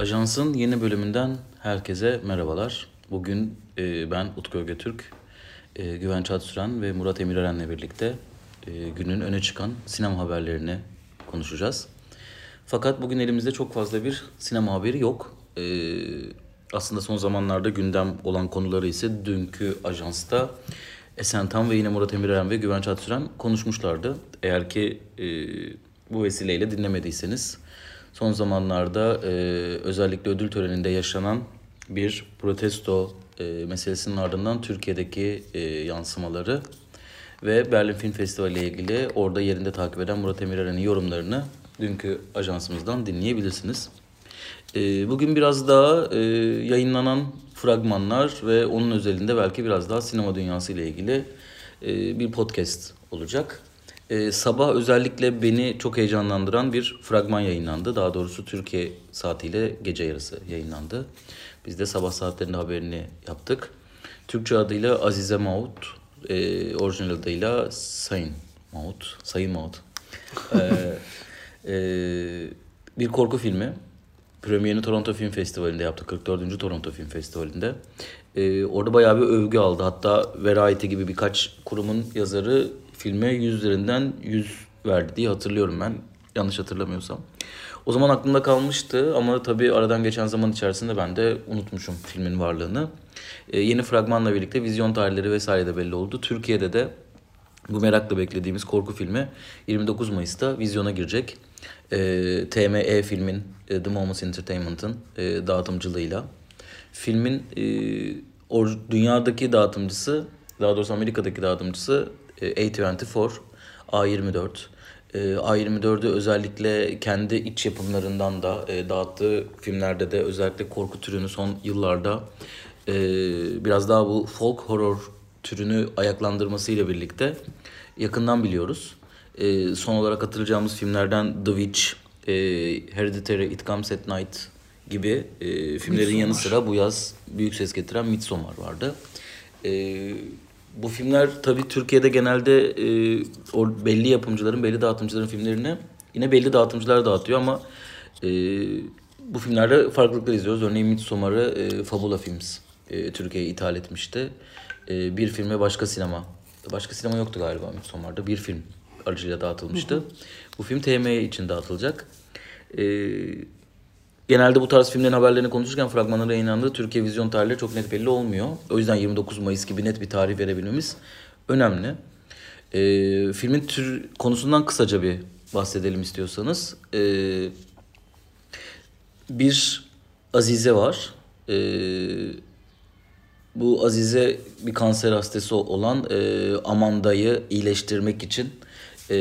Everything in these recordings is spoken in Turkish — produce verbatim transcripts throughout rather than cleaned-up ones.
Ajans'ın yeni bölümünden herkese merhabalar. Bugün e, ben Utku Göktürk, e, Güven Çağat Süren ve Murat Emir Eren'le birlikte e, günün öne çıkan sinema haberlerini konuşacağız. Fakat bugün elimizde çok fazla bir sinema haberi yok. E, aslında son zamanlarda gündem olan konuları ise dünkü Ajans'ta Esen Tan ve yine Murat Emir Eren ve Güven Çağat Süren konuşmuşlardı. Eğer ki e, bu vesileyle dinlemediyseniz... Son zamanlarda e, özellikle ödül töreninde yaşanan bir protesto e, meselesinin ardından Türkiye'deki e, yansımaları ve Berlin Film Festivali ile ilgili orada yerinde takip eden Murat Emir Eren'in yorumlarını dünkü ajansımızdan dinleyebilirsiniz. E, bugün biraz daha e, yayınlanan fragmanlar ve onun özelinde belki biraz daha sinema dünyası ile ilgili e, bir podcast olacak. Ee, sabah özellikle beni çok heyecanlandıran bir fragman yayınlandı. Daha doğrusu Türkiye saatiyle gece yarısı yayınlandı. Biz de sabah saatlerinde haberini yaptık. Türkçe adıyla Azize Mahut, e, orijinal adıyla Sayın Mahut, Sayın Mahut. ee, e, bir korku filmi. Premierini Toronto Film Festivali'nde yaptı. kırk dördüncü Toronto Film Festivali'nde. Ee, orada bayağı bir övgü aldı. Hatta Variety gibi birkaç kurumun yazarı filme yüz üzerinden yüz verdi diye hatırlıyorum ben. Yanlış hatırlamıyorsam. O zaman aklımda kalmıştı ama tabii aradan geçen zaman içerisinde ben de unutmuşum filmin varlığını. Ee, yeni fragmanla birlikte vizyon tarihleri vesaire de belli oldu. Türkiye'de de bu merakla beklediğimiz korku filmi yirmi dokuz Mayıs'ta vizyona girecek. Ee, T M E filmin, The Moments Entertainment'ın e, dağıtımcılığıyla. Filmin e, or, dünyadaki dağıtımcısı, daha doğrusu Amerika'daki dağıtımcısı A yirmi dört, A yirmi dört. A yirmi dört'ü özellikle kendi iç yapımlarından da dağıttığı filmlerde de özellikle korku türünü son yıllarda biraz daha bu folk horror türünü ayaklandırmasıyla birlikte yakından biliyoruz. Son olarak hatırlayacağımız filmlerden The Witch, Hereditary, It Comes At Night gibi filmlerin yanı sıra bu yaz büyük ses getiren Midsommar vardı. Bu filmler tabii Türkiye'de genelde e, o belli yapımcıların, belli dağıtımcıların filmlerini yine belli dağıtımcılar dağıtıyor ama e, bu filmlerde farklılıklar izliyoruz. Örneğin Midsommar'ı e, Fabula Films e, Türkiye'ye ithal etmişti. E, bir filme başka sinema, başka sinema yoktu galiba Midsommar'da. Bir film aracıyla dağıtılmıştı. Hı hı. Bu film T M E için dağıtılacak. E, Genelde bu tarz filmlerin haberlerini konuşurken fragmanlara yayınlandığı Türkiye vizyon tarihleri çok net belli olmuyor. O yüzden yirmi dokuz Mayıs gibi net bir tarih verebilmemiz önemli. Ee, filmin tür konusundan kısaca bir bahsedelim istiyorsanız. Ee, bir Azize var. Ee, bu Azize bir kanser hastası olan e, Amanda'yı iyileştirmek için e,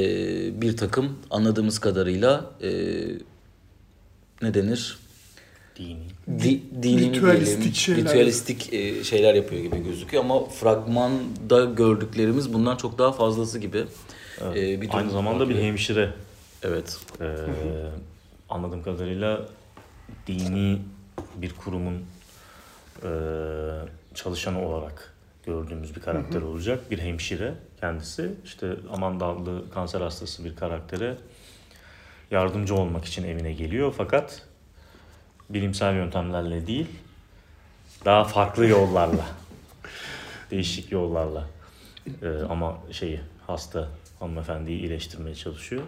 bir takım anladığımız kadarıyla... E, Ne denir? Dini. Di, dini ritüelistik şeyler. Ritüelistik şeyler yapıyor gibi gözüküyor ama fragmanda gördüklerimiz bundan çok daha fazlası gibi. Evet. Ee, bir Aynı zamanda farklı. Bir hemşire. Evet. Ee, anladığım kadarıyla dini bir kurumun e, çalışanı olarak gördüğümüz bir karakter olacak. Bir hemşire kendisi. İşte Amanda adlı kanser hastası bir karaktere yardımcı olmak için evine geliyor fakat bilimsel yöntemlerle değil, daha farklı yollarla, değişik yollarla ee, ama şeyi hasta hanımefendiyi iyileştirmeye çalışıyor.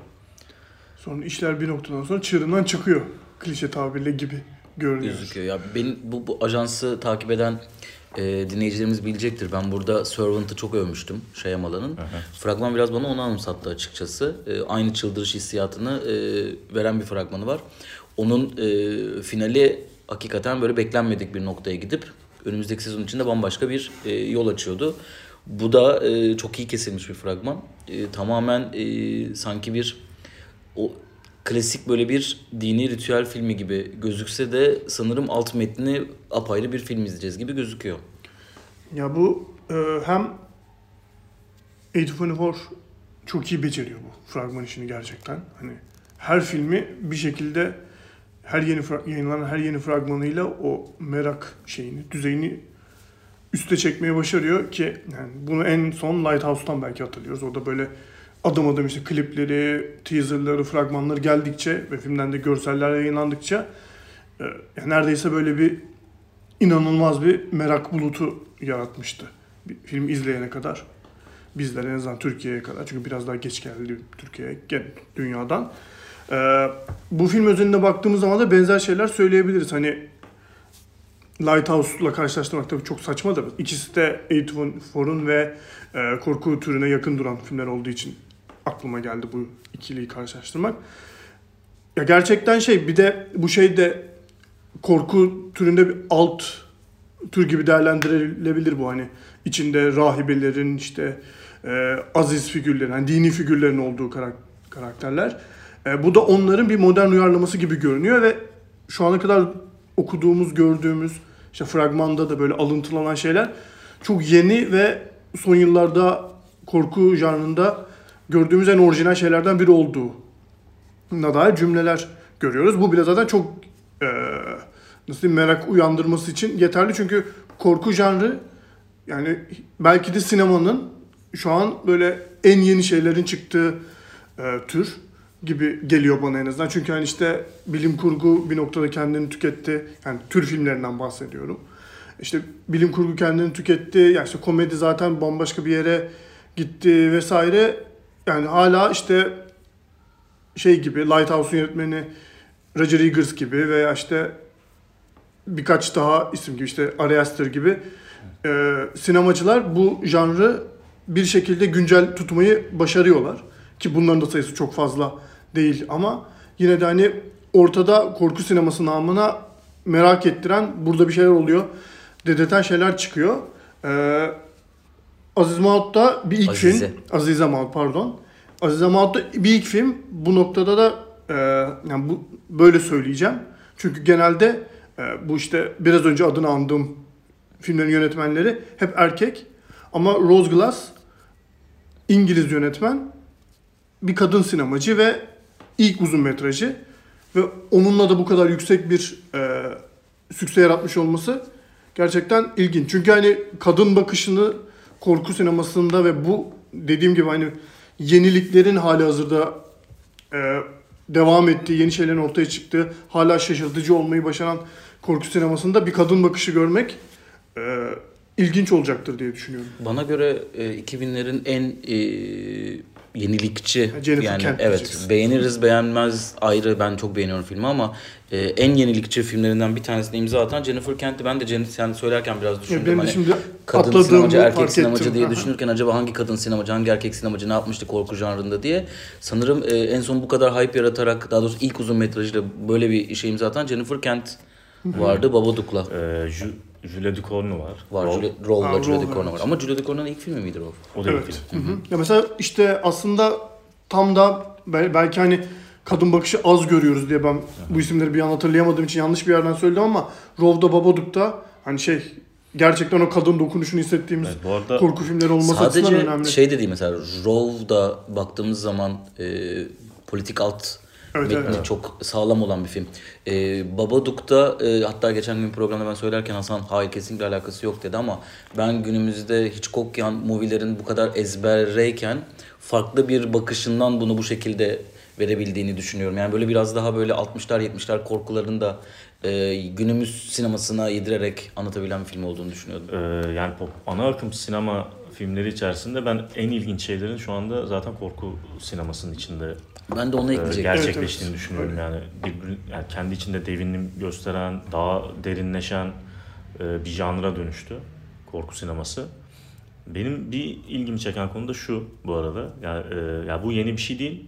Sonra işler bir noktadan sonra çığırından çıkıyor, klişe tabirle gibi görünüyor. Gözüküyor. Ya benim bu, bu ajansı takip eden e, dinleyicilerimiz bilecektir. Ben burada Servant'ı çok övmüştüm, Şayamala'nın. Fragman biraz bana onu anımsattı açıkçası. E, aynı çıldırış hissiyatını e, veren bir fragmanı var. Onun e, finali hakikaten böyle beklenmedik bir noktaya gidip önümüzdeki sezon içinde bambaşka bir e, yol açıyordu. Bu da e, çok iyi kesilmiş bir fragman. E, tamamen e, sanki bir... o klasik böyle bir dini ritüel filmi gibi gözükse de sanırım alt metni apayrı bir film izleyeceğiz gibi gözüküyor. Ya bu e, hem A yirmi dört çok iyi beceriyor bu fragman işini gerçekten. Hani her filmi bir şekilde her yeni yayınlanan her yeni fragmanıyla o merak şeyini, düzeyini üste çekmeye başarıyor ki yani bunu en son Lighthouse'tan belki hatırlıyoruz. O da böyle adım adım işte klipleri, teaserları, fragmanları geldikçe ve filmden de görseller yayınlandıkça e, neredeyse böyle bir inanılmaz bir merak bulutu yaratmıştı. Bir film izleyene kadar, bizler en azından Türkiye'ye kadar, çünkü biraz daha geç geldi Türkiye'ye, dünyadan. E, bu film özelinde baktığımız zaman da benzer şeyler söyleyebiliriz. Hani Lighthouse'la karşılaştırmak tabii çok saçma da, ikisi de A yirmi dört'ün ve e, korku türüne yakın duran filmler olduğu için aklıma geldi bu ikiliyi karşılaştırmak. Ya gerçekten şey, bir de bu şey de korku türünde bir alt tür gibi değerlendirilebilir bu, hani içinde rahibelerin, işte e, aziz figürlerin, yani dini figürlerin olduğu karak- karakterler. E, bu da onların bir modern uyarlaması gibi görünüyor ve şu ana kadar okuduğumuz, gördüğümüz, işte fragmanda da böyle alıntılanan şeyler çok yeni ve son yıllarda korku janrında gördüğümüz en orijinal şeylerden biri olduğuna dair cümleler görüyoruz. Bu bile zaten çok e, nasıl diyeyim, merak uyandırması için yeterli. Çünkü korku janrı, yani belki de sinemanın şu an böyle en yeni şeylerin çıktığı e, tür gibi geliyor bana en azından. Çünkü hani işte bilim kurgu bir noktada kendini tüketti. Yani tür filmlerinden bahsediyorum. İşte bilim kurgu kendini tüketti. Yani işte komedi zaten bambaşka bir yere gitti vesaire. Yani hala işte şey gibi, Lighthouse'un yönetmeni Roger Eggers gibi veya işte birkaç daha isim gibi, işte Ari Aster gibi e, sinemacılar bu janrı bir şekilde güncel tutmayı başarıyorlar. Ki bunların da sayısı çok fazla değil ama yine de hani ortada korku sineması namına merak ettiren, burada bir şeyler oluyor dedirten şeyler çıkıyor. Ee, Azize Mahut da bir ilk Azize. film. Azize Mahut pardon. Azize Mahut da bir ilk film. Bu noktada da e, yani bu, böyle söyleyeceğim. Çünkü genelde e, bu işte biraz önce adını andığım filmlerin yönetmenleri hep erkek. Ama Rose Glass İngiliz yönetmen, bir kadın sinemacı ve ilk uzun metrajı ve onunla da bu kadar yüksek bir e, sükse yaratmış olması gerçekten ilginç. Çünkü hani kadın bakışını korku sinemasında ve bu dediğim gibi hani yeniliklerin hali hazırda e, devam ettiği, yeni şeylerin ortaya çıktığı, hala şaşırtıcı olmayı başaran korku sinemasında bir kadın bakışı görmek e, ilginç olacaktır diye düşünüyorum. Bana göre e, iki binlerin en e... yenilikçi, Jennifer yani Kent evet diyeceksin. Beğeniriz beğenmez ayrı, ben çok beğeniyorum filmi ama e, en yenilikçi filmlerinden bir tanesine imza atan Jennifer Kent'i. Ben de Jennifer yani söylerken biraz düşündüm, hani kadın sinemacı erkek sinemacı ettim diye düşünürken acaba hangi kadın sinemacı hangi erkek sinemacı ne yapmıştı korku janrında diye. Sanırım e, en son bu kadar hype yaratarak, daha doğrusu ilk uzun metrajıyla böyle bir işe imza atan Jennifer Kent vardı Babadook'la. Eee Julia Ducournau var. Var. Raw'la Julia Ducournau var. Ama Julia Ducournau'nun ilk filmi miydi Raw? O da evet. Hı hı. Ya mesela işte aslında tam da belki hani kadın bakışı az görüyoruz diye ben bu isimleri bir an hatırlayamadığım için yanlış bir yerden söyledim ama Raw'da, Babadook'ta hani şey, gerçekten o kadın dokunuşunu hissettiğimiz evet, korku filmleri olması açısından önemli. Sadece şey dediğim, mesela Raw'da baktığımız zaman e, politik alt Evet, evet. çok sağlam olan bir film. Ee, Babadook'ta e, hatta geçen gün programda ben söylerken Hasan hayır kesinlikle alakası yok dedi ama ben günümüzde Hitchcockian movielerin bu kadar ezberreyken farklı bir bakışından bunu bu şekilde verebildiğini düşünüyorum. Yani böyle biraz daha böyle altmışlar yetmişler korkularını da e, günümüz sinemasına yedirerek anlatabilen bir film olduğunu düşünüyordum. Ee, yani pop, ana akım sinema filmleri içerisinde ben en ilginç şeylerin şu anda zaten korku sinemasının içinde ben de ona ekleyecektim. Gerçekleştiğini evet, düşünüyorum öyle. Yani, yani kendi içinde devinim gösteren, daha derinleşen bir janra dönüştü korku sineması. Benim bir ilgimi çeken konu da şu bu arada. Yani ya bu yeni bir şey değil.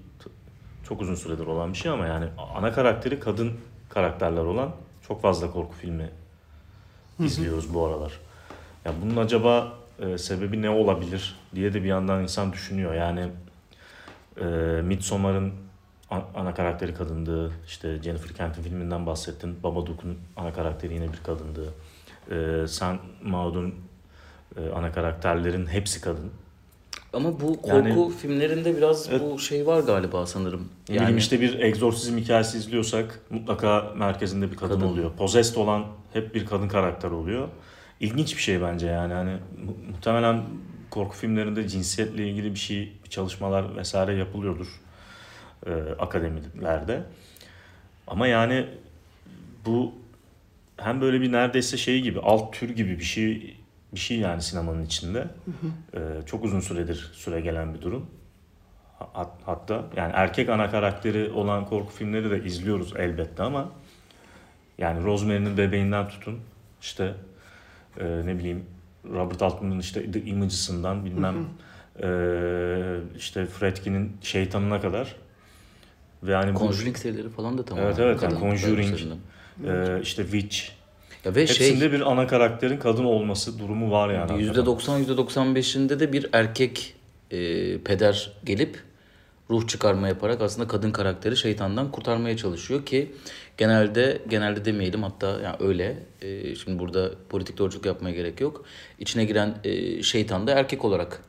Çok uzun süredir olan bir şey ama yani ana karakteri kadın karakterler olan çok fazla korku filmi izliyoruz, hı hı, bu aralar. Ya bunun acaba sebebi ne olabilir diye de bir yandan insan düşünüyor. Yani E, Midsommar'ın ana karakteri kadındı. İşte Jennifer Kent'in filminden bahsettin. Babadook'un ana karakteri yine bir kadındı. E, Sen Maud'un e, ana karakterlerin hepsi kadın. Ama bu korku yani, filmlerinde biraz evet, bu şey var galiba sanırım. Yani bilmiyorum, işte bir egzorsizm hikayesi izliyorsak mutlaka merkezinde bir kadın, kadın oluyor. Possessed olan hep bir kadın karakter oluyor. İlginç bir şey bence yani. Hani mu- muhtemelen korku filmlerinde cinsiyetle ilgili bir şey, çalışmalar vesaire yapılıyordur e, akademilerde. Ama yani bu hem böyle bir neredeyse şey gibi, alt tür gibi bir şey bir şey yani sinemanın içinde. Hı hı. Ee, çok uzun süredir süre gelen bir durum. Hatta yani erkek ana karakteri olan korku filmleri de izliyoruz elbette ama yani Rosemary'nin Bebeğinden tutun işte e, ne bileyim Robert Altman'ın işte The Images'ından bilmem hı hı. E, işte Friedkin'in Şeytanına kadar ve yani Conjuring bu... serileri falan da tamam. Evet evet yani Conjuring e, işte Witch. Ya ve hepsinde şey, bir ana karakterin kadın olması durumu var yani. yüzde doksan yüzde doksan beşinde de bir erkek e, peder gelip ruh çıkarma yaparak aslında kadın karakteri şeytandan kurtarmaya çalışıyor ki genelde genelde demeyelim hatta yani öyle e, şimdi burada politik doğruculuk yapmaya gerek yok. İçine giren e, şeytan da erkek olarak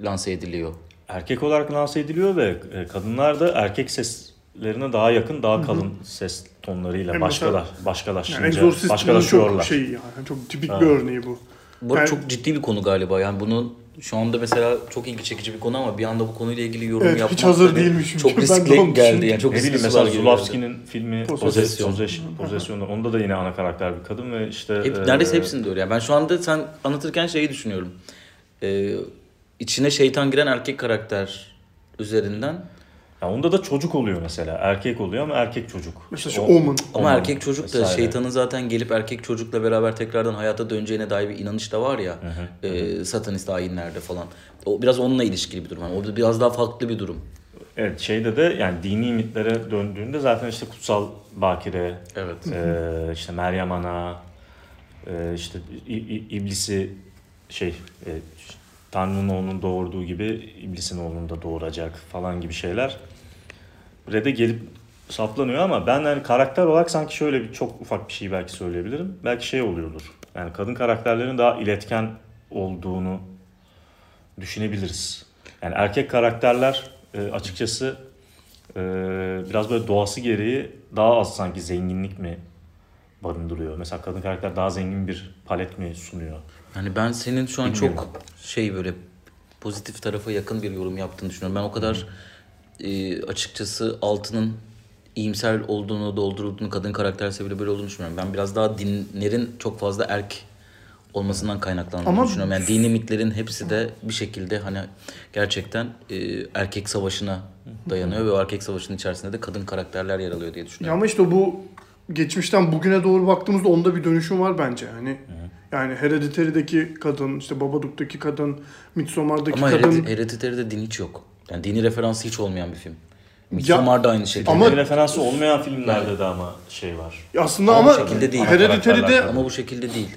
lanse ediliyor. Erkek olarak lanse ediliyor ve kadınlar da erkek seslerine daha yakın, daha kalın hı hı. ses tonlarıyla yani başkalar, başkalaşınca yani başkalaşıyorlar. Çok şey yani çok tipik ha. bir örneği bu. Bu yani, çok ciddi bir konu galiba yani bunun şu anda mesela çok ilgi çekici bir konu ama bir anda bu konuyla ilgili yorum evet, yapmak hiç hazır değilmiş. Çok riskli geldi yani çok riskli. Mesela Zulawski'nin filmi Possession. Possession. Onda da yine ana karakter bir kadın ve işte Hep, e, neredeyse hepsinde öyle. Yani ben şu anda sen anlatırken şeyi düşünüyorum. Ee, İçine şeytan giren erkek karakter üzerinden. Ya onda da çocuk oluyor mesela. Erkek oluyor ama erkek çocuk. Mesela şu Omen. Omen. Ama erkek çocuk da vesaire. Şeytanın zaten gelip erkek çocukla beraber tekrardan hayata döneceğine dair bir inanış da var ya. Hı hı. E, satanist ayinlerde falan. O biraz onunla ilişkili bir durum. Yani orada biraz daha farklı bir durum. Evet şeyde de yani dini mitlere döndüğünde zaten işte kutsal bakire. Evet. E, işte Meryem Ana. E, işte iblisi şey... E, Tanrı'nın oğlunun doğurduğu gibi iblisin oğlunu da doğuracak falan gibi şeyler. Buraya da gelip saplanıyor ama ben yani karakter olarak sanki şöyle bir çok ufak bir şey belki söyleyebilirim. Belki şey oluyordur. Yani kadın karakterlerin daha iletken olduğunu düşünebiliriz. Yani erkek karakterler açıkçası biraz böyle doğası gereği daha az sanki zenginlik mi barındırıyor. Mesela kadın karakter daha zengin bir palet mi sunuyor? Yani ben senin şu an bilmiyorum. Çok şey böyle pozitif tarafa yakın bir yorum yaptığını düşünüyorum. Ben o kadar e, açıkçası altının iyimser olduğunu, doldurulduğunu, kadın karakterse bile böyle olduğunu düşünmüyorum. Ben biraz daha dinlerin çok fazla erk olmasından kaynaklandığını Ama... düşünüyorum. Yani dini mitlerin hepsi de bir şekilde hani gerçekten e, erkek savaşına dayanıyor ve o erkek savaşının içerisinde de kadın karakterler yer alıyor diye düşünüyorum. Ama işte bu geçmişten bugüne doğru baktığımızda onda bir dönüşüm var bence. Hani evet. Yani Hereditary'deki kadın, işte Babadook'taki kadın, Midsommar'daki ama kadın. Ama Hereditary'de din hiç yok. Yani dini referansı hiç olmayan bir film. Midsommar'da aynı şekilde. Ama dini referansı olmayan filmlerde yani. De ama şey var. Aslında ama, ama şekilde değil. Hereditary'de ama bu şekilde değil.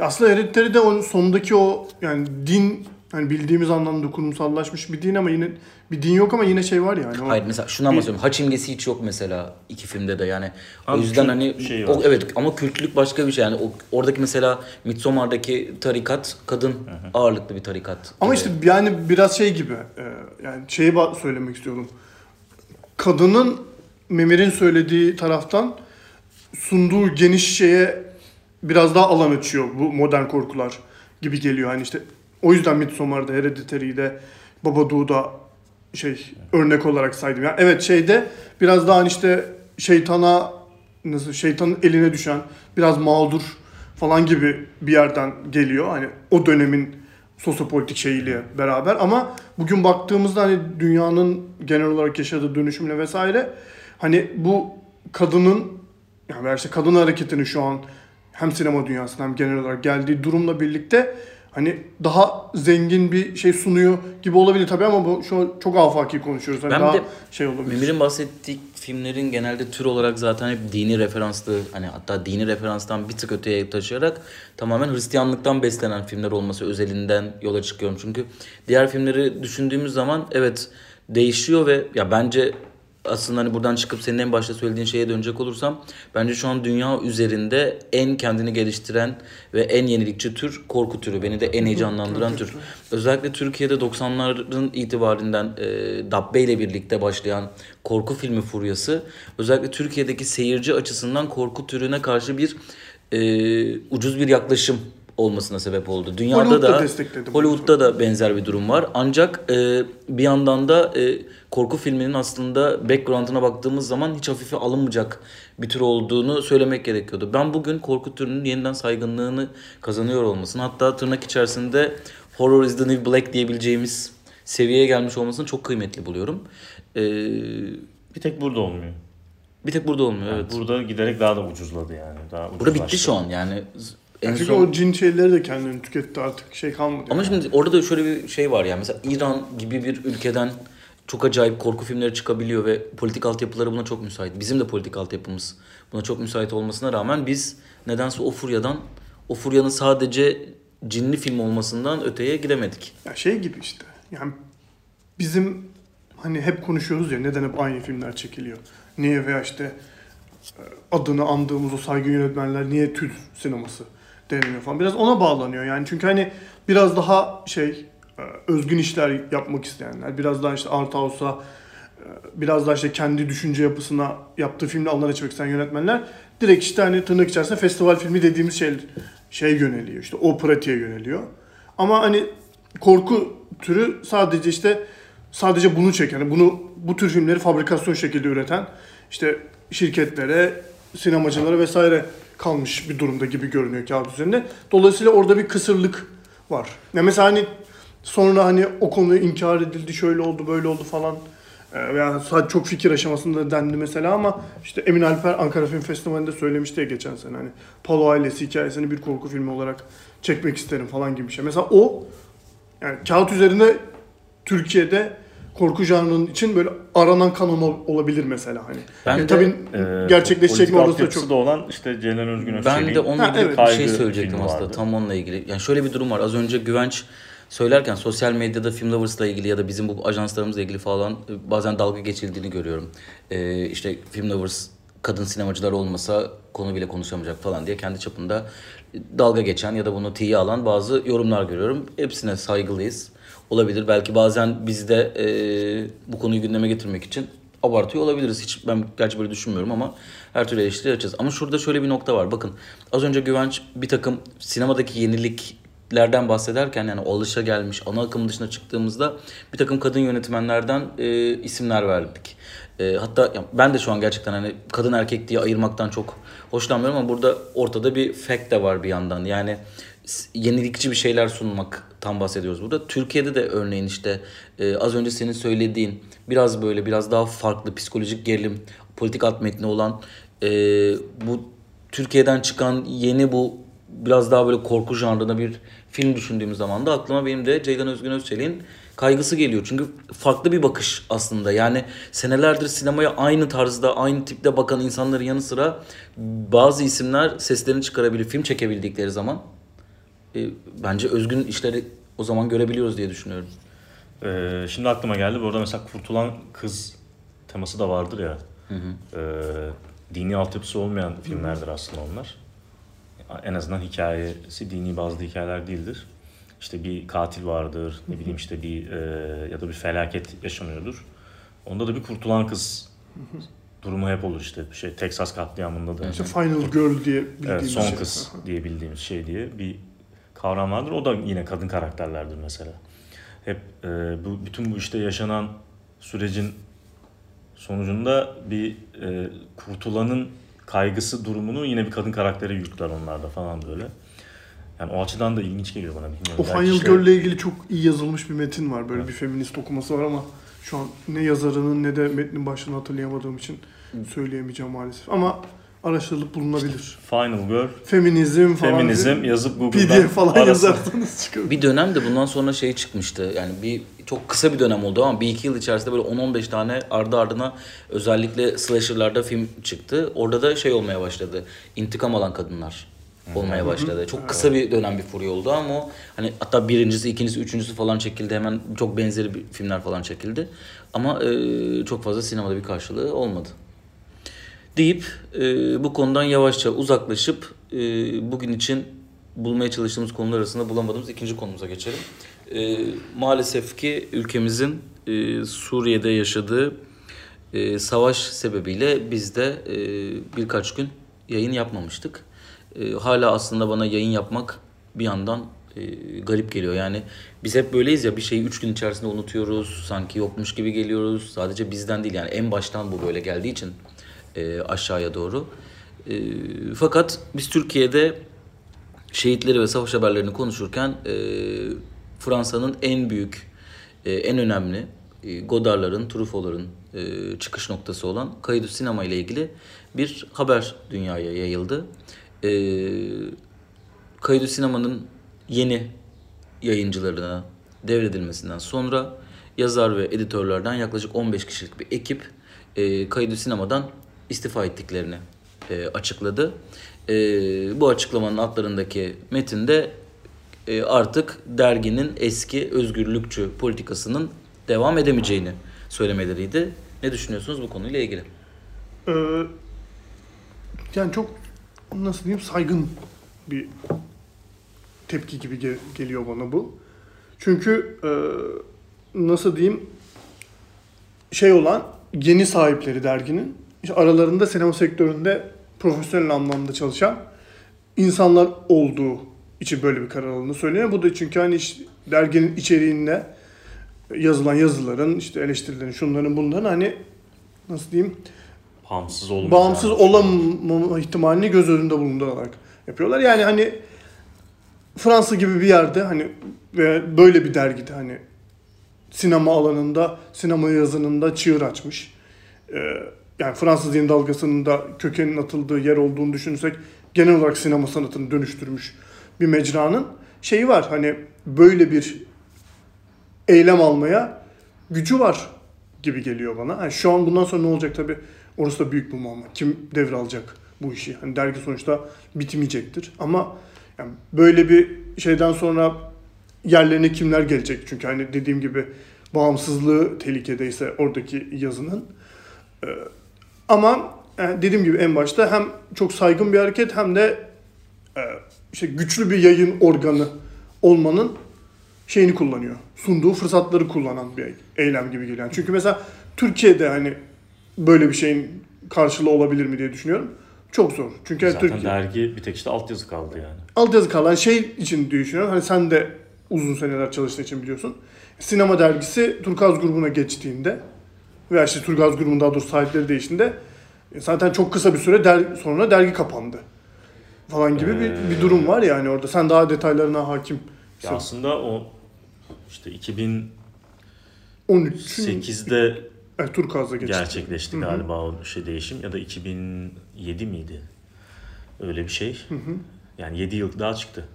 Aslında Hereditary'de onun sondaki o yani din yani bildiğimiz anlamda kurumsallaşmış bir din ama yine bir din yok ama yine şey var yani. Hayır mesela şunu anlatıyorum. Haç imgesi hiç yok mesela iki filmde de yani. Abi, o yüzden hani şey o, evet ama kültlülük başka bir şey yani o, oradaki mesela Midsommar'daki tarikat kadın hı-hı. ağırlıklı bir tarikat. Ama gibi. İşte yani biraz şey gibi e, yani şeyi söylemek istiyorum. Kadının Memir'in söylediği taraftan sunduğu geniş şeye biraz daha alan açıyor bu modern korkular gibi geliyor hani işte. O yüzden Midsommar'da, Hereditary'de, Babadook'da şey örnek olarak saydım. Yani evet şeyde biraz daha işte şeytana nasıl şeytanın eline düşen biraz mağdur falan gibi bir yerden geliyor. Hani o dönemin sosyopolitik şeyiyle beraber ama bugün baktığımızda hani dünyanın genel olarak yaşadığı dönüşümle vesaire hani bu kadının yani işte kadın hareketinin şu an hem sinema dünyasında hem genel olarak geldiği durumla birlikte hani daha zengin bir şey sunuyor gibi olabilir tabii ama bu şu an çok afaki konuşuyoruz. Hani ben daha de şey olabilir. Memir'in bahsettiği filmlerin genelde tür olarak zaten hep dini referanslı hani hatta dini referanstan bir tık öteye taşıyarak tamamen Hristiyanlıktan beslenen filmler olması özelinden yola çıkıyorum. Çünkü diğer filmleri düşündüğümüz zaman evet değişiyor ve ya bence aslında hani buradan çıkıp senin en başta söylediğin şeye dönecek olursam bence şu an dünya üzerinde en kendini geliştiren ve en yenilikçi tür korku türü. Beni de en heyecanlandıran tür. Özellikle Türkiye'de doksanların itibarinden e, Dabbe ile birlikte başlayan korku filmi furyası özellikle Türkiye'deki seyirci açısından korku türüne karşı bir e, ucuz bir yaklaşım olmasına sebep oldu. Dünyada Hollywood'da da, Hollywood'da da benzer bir durum var. Ancak e, bir yandan da e, korku filminin aslında background'ına baktığımız zaman hiç hafife alınmayacak bir tür olduğunu söylemek gerekiyordu. Ben bugün korku türünün yeniden saygınlığını kazanıyor olmasını, hatta tırnak içerisinde horror is the new black diyebileceğimiz seviyeye gelmiş olmasını çok kıymetli buluyorum. E, bir tek burada olmuyor. Bir tek burada olmuyor. Yani evet. Burada giderek daha da ucuzladı yani. Daha ucuzlaştı. Burada bitti şu an yani. En çünkü son... o cin şeyleri de kendini tüketti, artık şey kalmadı. Ama yani. Şimdi orada da şöyle bir şey var yani. Mesela İran gibi bir ülkeden çok acayip korku filmleri çıkabiliyor ve politik altyapıları buna çok müsait. Bizim de politik altyapımız buna çok müsait olmasına rağmen biz nedense o furyadan, o furyanın sadece cinli film olmasından öteye gidemedik. Ya şey gibi işte yani bizim hani hep konuşuyoruz ya, neden hep aynı filmler çekiliyor? Niye veya işte adını andığımız o saygın yönetmenler niye Türk sineması deniliyor falan. Biraz ona bağlanıyor yani, çünkü hani biraz daha şey özgün işler yapmak isteyenler, biraz daha işte art house'a, biraz daha işte kendi düşünce yapısına yaptığı filmle anlara çıkmak isteyen yönetmenler direkt işte hani tırnak içerisinde festival filmi dediğimiz şey şey yöneliyor. İşte o pratiğe yöneliyor. Ama hani korku türü sadece işte sadece bunu çeken, yani bunu bu tür filmleri fabrikasyon şekilde üreten işte şirketlere, sinemacılara vesaire kalmış bir durumda gibi görünüyor kağıt üzerinde. Dolayısıyla orada bir kısırlık var. Ya mesela hani sonra hani o konuda inkar edildi, şöyle oldu, böyle oldu falan. Ee, yani sadece çok fikir aşamasında dendi mesela, ama işte Emin Alper Ankara Film Festivali'nde söylemişti ya geçen sene, hani Palo Ailesi hikayesini bir korku filmi olarak çekmek isterim falan gibi bir şey. Mesela o yani kağıt üzerinde Türkiye'de korku janrının için böyle aranan kanon olabilir mesela hani. Ben yani de, tabii e, gerçekleşecek mi orası da çok. Da olan işte Ceylan Özgün Özçelik'in. Ben de onunla ilgili ha, evet. bir şey söyleyecektim aslında vardı. Tam onunla ilgili. Yani şöyle bir durum var. Az önce Güvenç söylerken sosyal medyada Film Lovers'la ilgili ya da bizim bu ajanslarımızla ilgili falan bazen dalga geçildiğini görüyorum. Ee, işte Film Lovers kadın sinemacılar olmasa konu bile konuşamayacak falan diye kendi çapında dalga geçen ya da bunu tiye alan bazı yorumlar görüyorum. Hepsine saygılıyız. Olabilir. Belki bazen biz de e, bu konuyu gündeme getirmek için abartıyor olabiliriz. Hiç ben gerçi böyle düşünmüyorum ama her türlü eleştiri açacağız. Ama şurada şöyle bir nokta var. Bakın az önce Güvenç bir takım sinemadaki yeniliklerden bahsederken, yani alışagelmiş ana akım dışına çıktığımızda bir takım kadın yönetmenlerden e, isimler verdik. E, hatta ben de şu an gerçekten hani kadın erkek diye ayırmaktan çok hoşlanmıyorum ama burada ortada bir fact de var bir yandan. Yani yenilikçi bir şeyler sunmaktan bahsediyoruz burada. Türkiye'de de örneğin işte e, az önce senin söylediğin biraz böyle biraz daha farklı psikolojik gerilim, politik alt metni olan e, bu Türkiye'den çıkan yeni bu biraz daha böyle korku janrında bir film düşündüğümüz zaman da aklıma benim de Ceylan Özgün Özçelik'in Kaygısı geliyor. Çünkü farklı bir bakış aslında. Yani senelerdir sinemaya aynı tarzda, aynı tipte bakan insanların yanı sıra bazı isimler seslerini çıkarabilir, film çekebildikleri zaman e, bence özgün işleri o zaman görebiliyoruz diye düşünüyorum. Ee, şimdi aklıma geldi. Bu arada mesela Kurtulan Kız teması da vardır ya. Hı hı. E, dini altyapısı olmayan filmlerdir aslında onlar. En azından hikayesi dini bazı hikayeler değildir. İşte bir katil vardır, ne bileyim işte bir e, ya da bir felaket yaşanıyordur. Onda da bir kurtulan kız durumu hep olur işte. Şey, Texas katliamında da. İşte Final Girl diye bildiğimiz evet, son şey. Kız diye bildiğimiz şey diye bir kavram vardır. O da yine kadın karakterlerdir mesela. Hep e, bu, bütün bu işte yaşanan sürecin sonucunda bir e, kurtulanın kaygısı durumunu yine bir kadın karakteri yükler onlarda falan böyle. Yani o açıdan da ilginç geliyor bana. Bilmiyorum. O Final işte... Girl'le ilgili çok iyi yazılmış bir metin var. Böyle evet. Bir feminist okuması var ama şu an ne yazarının ne de metnin başlığını hatırlayamadığım için söyleyemeyeceğim maalesef. Ama araştırılıp bulunabilir. İşte Final Girl. Feminizm falan. Feminizm yazıp Google'dan P D F falan yazarsanız çıkıyor. Bir dönem de bundan sonra şey çıkmıştı. Yani bir çok kısa bir dönem oldu ama bir iki yıl içerisinde böyle on on beş tane ardı ardına özellikle slasher'larda film çıktı. Orada da şey olmaya başladı. İntikam alan kadınlar olmaya başladı. Çok kısa bir dönem bir furya oldu ama o, hani hatta birincisi, ikincisi, üçüncüsü falan çekildi. Hemen çok benzeri bir filmler falan çekildi. Ama e, çok fazla sinemada bir karşılığı olmadı. Deyip e, bu konudan yavaşça uzaklaşıp e, bugün için bulmaya çalıştığımız konular arasında bulamadığımız ikinci konumuza geçelim. E, maalesef ki ülkemizin e, Suriye'de yaşadığı e, savaş sebebiyle biz de e, birkaç gün yayın yapmamıştık. Hala aslında bana yayın yapmak bir yandan e, garip geliyor. Yani biz hep böyleyiz ya, bir şeyi üç gün içerisinde unutuyoruz. Sanki yokmuş gibi geliyoruz. Sadece bizden değil yani, en baştan bu böyle geldiği için e, aşağıya doğru. E, fakat biz Türkiye'de şehitleri ve savaş haberlerini konuşurken e, Fransa'nın en büyük, e, en önemli e, Godard'ların, Truffaut'ların e, çıkış noktası olan Cahiers du Cinéma ile ilgili bir haber dünyaya yayıldı. E, Cahiers du Cinéma'nın yeni yayıncılarına devredilmesinden sonra yazar ve editörlerden yaklaşık on beş kişilik bir ekip e, Cahiers du Cinéma'dan istifa ettiklerini e, açıkladı. E, bu açıklamanın altlarındaki metinde e, artık derginin eski özgürlükçü politikasının devam edemeyeceğini söylemeleriydi. Ne düşünüyorsunuz bu konuyla ilgili? Ee, yani çok, nasıl diyeyim, saygın bir tepki gibi ge- geliyor bana bu. Çünkü e, nasıl diyeyim, şey olan yeni sahipleri derginin, işte aralarında sinema sektöründe profesyonel anlamda çalışan insanlar olduğu için böyle bir karar alındığını söylüyor. Bu da çünkü hani işte derginin içeriğinde yazılan yazıların, işte eleştirilerin, şunların bunların, hani nasıl diyeyim, bağımsız olma, bağımsız yani. olamama ihtimalini göz önünde bulundurarak yapıyorlar. Yani hani Fransa gibi bir yerde hani ve böyle bir dergide hani sinema alanında, sinema yazınında çığır açmış. Ee, yani Fransız yeni dalgasının da kökenin atıldığı yer olduğunu düşünürsek, genel olarak sinema sanatını dönüştürmüş bir mecranın şeyi var. Hani böyle bir eylem almaya gücü var gibi geliyor bana. Yani şu an bundan sonra ne olacak tabii, orası da büyük bir muamma. Kim devralacak bu işi? Hani dergi sonuçta bitmeyecektir. Ama yani böyle bir şeyden sonra yerlerine kimler gelecek? Çünkü hani dediğim gibi bağımsızlığı tehlikedeyse oradaki yazının. Ee, ama yani dediğim gibi en başta hem çok saygın bir hareket, hem de e, işte güçlü bir yayın organı olmanın şeyini kullanıyor. Sunduğu fırsatları kullanan bir eylem gibi geliyor. Çünkü mesela Türkiye'de hani böyle bir şeyin karşılığı olabilir mi diye düşünüyorum. Çok zor. Çünkü zaten Türkiye... dergi bir tek işte altyazı kaldı yani. Altyazı kalan şey için düşünüyorum. Hani sen de uzun seneler çalıştığın için biliyorsun. Sinema Dergisi Turkuaz grubuna geçtiğinde veya işte Turkuaz grubunun daha doğrusu sahipleri değiştiğinde zaten çok kısa bir süre der... sonra dergi kapandı falan gibi ee... bir, bir durum var yani orada. Sen daha detaylarına hakim. Ya aslında o işte iki bin on sekizde yani Turkuaz'da geçti. Gerçekleşti galiba hı hı. o şey değişim, ya da iki bin yedi miydi? Öyle bir şey. Hı hı. Yani yedi yıl daha çıktı.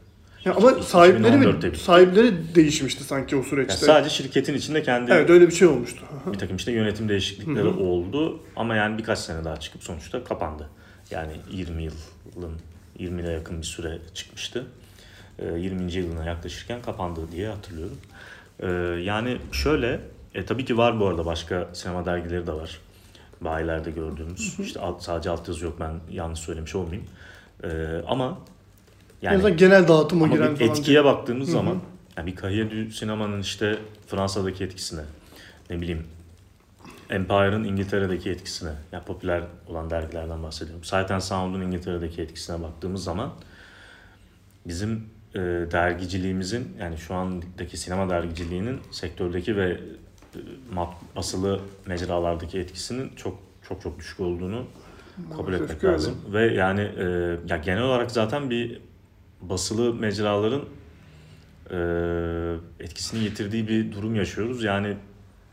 Ya ama sahipleri sahipleri değişmişti sanki o süreçte. Yani sadece şirketin içinde kendi. Evet, öyle bir şey olmuştu. Bir takım işte yönetim değişiklikleri hı hı. oldu ama yani birkaç sene daha çıkıp sonuçta kapandı. Yani yirmi yılın yirmiye yakın bir süre çıkmıştı. yirminci yılına yaklaşırken kapandı diye hatırlıyorum. Yani şöyle, e, tabii ki var bu arada, başka sinema dergileri de var. Bayilerde gördüğümüz. Hı hı. İşte alt, sadece altyazı yok, ben yanlış söylemiş olmayayım. E, ama yani ya genel dağıtıma giren falan. Etkiye falan baktığımız hı hı. zaman yani bir Cahiers du Cinéma'nın işte Fransa'daki etkisine, ne bileyim Empire'ın İngiltere'deki etkisine, yani popüler olan dergilerden bahsediyorum. Sight and Sound'un İngiltere'deki etkisine baktığımız zaman bizim e, dergiciliğimizin, yani şu andaki sinema dergiciliğinin sektördeki ve basılı mecralardaki etkisinin çok çok çok düşük olduğunu kabul Maalesef etmek lazım. Öyle. Ve yani e, ya genel olarak zaten bir basılı mecraların e, etkisini yitirdiği bir durum yaşıyoruz. Yani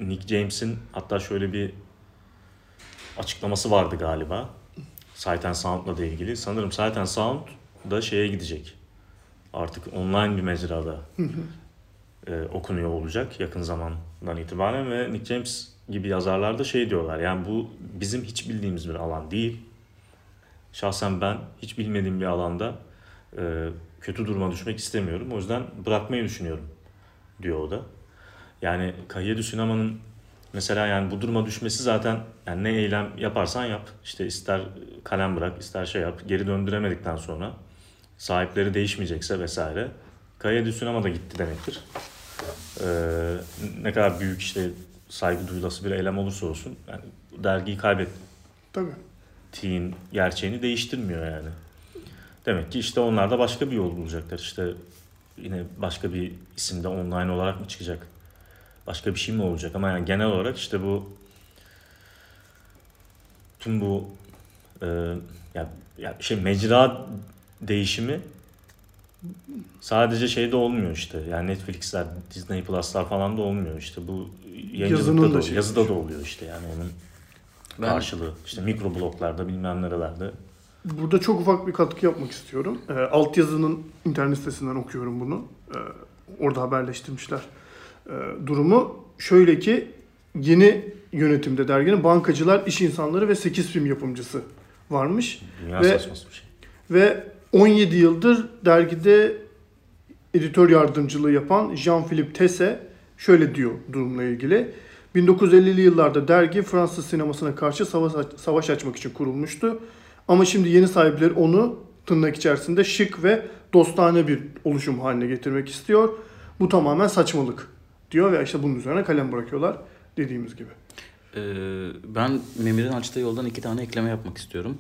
Nick James'in hatta şöyle bir açıklaması vardı galiba. Sight and Sound'la da ilgili. Sanırım Sight and Sound da şeye gidecek. Artık online bir mecrada e, okunuyor olacak yakın zamandan itibaren ve Nick James gibi yazarlar da şey diyorlar, yani bu bizim hiç bildiğimiz bir alan değil. Şahsen ben hiç bilmediğim bir alanda e, kötü duruma düşmek istemiyorum. O yüzden bırakmayı düşünüyorum diyor o da. Yani Cahiers du Cinéma'nın mesela yani bu duruma düşmesi zaten, yani ne eylem yaparsan yap, işte ister kalem bırak, ister şey yap, geri döndüremedikten sonra sahipleri değişmeyecekse vesaire, Cahiers du Cinéma da gitti demektir. Ee, ne kadar büyük işte saygı duyulası bir eylem olursa olsun, yani dergiyi kaybettiğin gerçeğini değiştirmiyor yani. Demek ki işte onlar da başka bir yol bulacaklar. İşte yine başka bir isimde online olarak mı çıkacak? Başka bir şey mi olacak? Ama yani genel olarak işte bu tüm bu e, ya, ya şey mecra değişimi sadece şeyde olmuyor işte. Yani Netflix'ler, Disney Plus'lar falan da olmuyor işte. Bu yayıncılıkta da, şey yazıda şey. da oluyor işte yani onun ben... karşılığı. İşte mikro bloglarda bilmem nerelerde. Burada çok ufak bir katkı yapmak istiyorum. E, altyazının internet sitesinden okuyorum bunu. E, orada haberleştirmişler e, durumu. Şöyle ki yeni yönetimde derginin bankacılar, iş insanları ve sekiz film yapımcısı varmış. Dünya ve, saçması bir şey. Ve on yedi yıldır dergide editör yardımcılığı yapan Jean-Philippe Tesset şöyle diyor durumla ilgili. bin dokuz yüz ellili yıllarda dergi Fransız sinemasına karşı savaş, savaş açmak için kurulmuştu. Ama şimdi yeni sahipleri onu tırnak içerisinde şık ve dostane bir oluşum haline getirmek istiyor. Bu tamamen saçmalık diyor ve işte bunun üzerine kalem bırakıyorlar dediğimiz gibi. Ee, ben Memir'in açtığı yoldan iki tane ekleme yapmak istiyorum.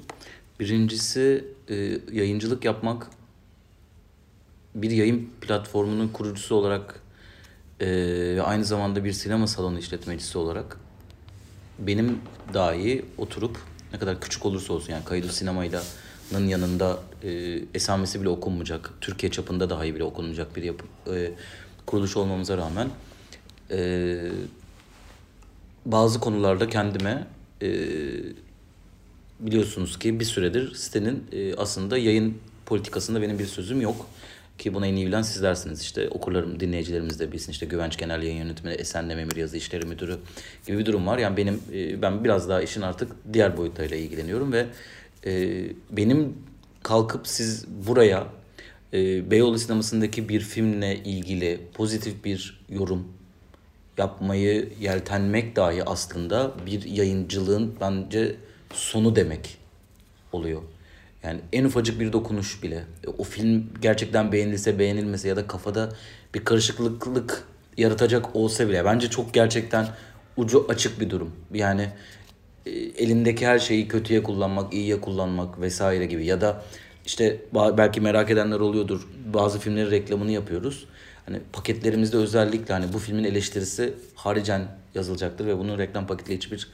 Birincisi e, yayıncılık yapmak, bir yayın platformunun kurucusu olarak e, ve aynı zamanda bir sinema salonu işletmecisi olarak benim dahi oturup ne kadar küçük olursa olsun yani Cahiers du Cinéma'nın yanında e, esamesi bile okunmayacak, Türkiye çapında dahi bile okunmayacak bir yapı, e, kuruluş olmamıza rağmen e, bazı konularda kendime e, biliyorsunuz ki bir süredir sitenin e, aslında yayın politikasında benim bir sözüm yok. Ki buna en iyi bilen siz dersiniz işte okurlarım, dinleyicilerimiz de bilsin işte Güvenç Genel Yayın Yönetmeni, Esen Demir Yazı İşleri Müdürü gibi bir durum var. Yani benim ben biraz daha işin artık diğer boyutlarıyla ilgileniyorum ve benim kalkıp siz buraya Beyoğlu sinemasındaki bir filmle ilgili pozitif bir yorum yapmayı yeltenmek dahi aslında bir yayıncılığın bence sonu demek oluyor. Yani en ufacık bir dokunuş bile, o film gerçekten beğenilse beğenilmese ya da kafada bir karışıklık yaratacak olsa bile bence çok gerçekten ucu açık bir durum. Yani elindeki her şeyi kötüye kullanmak, iyiye kullanmak vesaire gibi ya da işte belki merak edenler oluyordur, bazı filmlerin reklamını yapıyoruz. Hani paketlerimizde özellikle hani bu filmin eleştirisi haricen yazılacaktır ve bunun reklam paketiyle hiçbir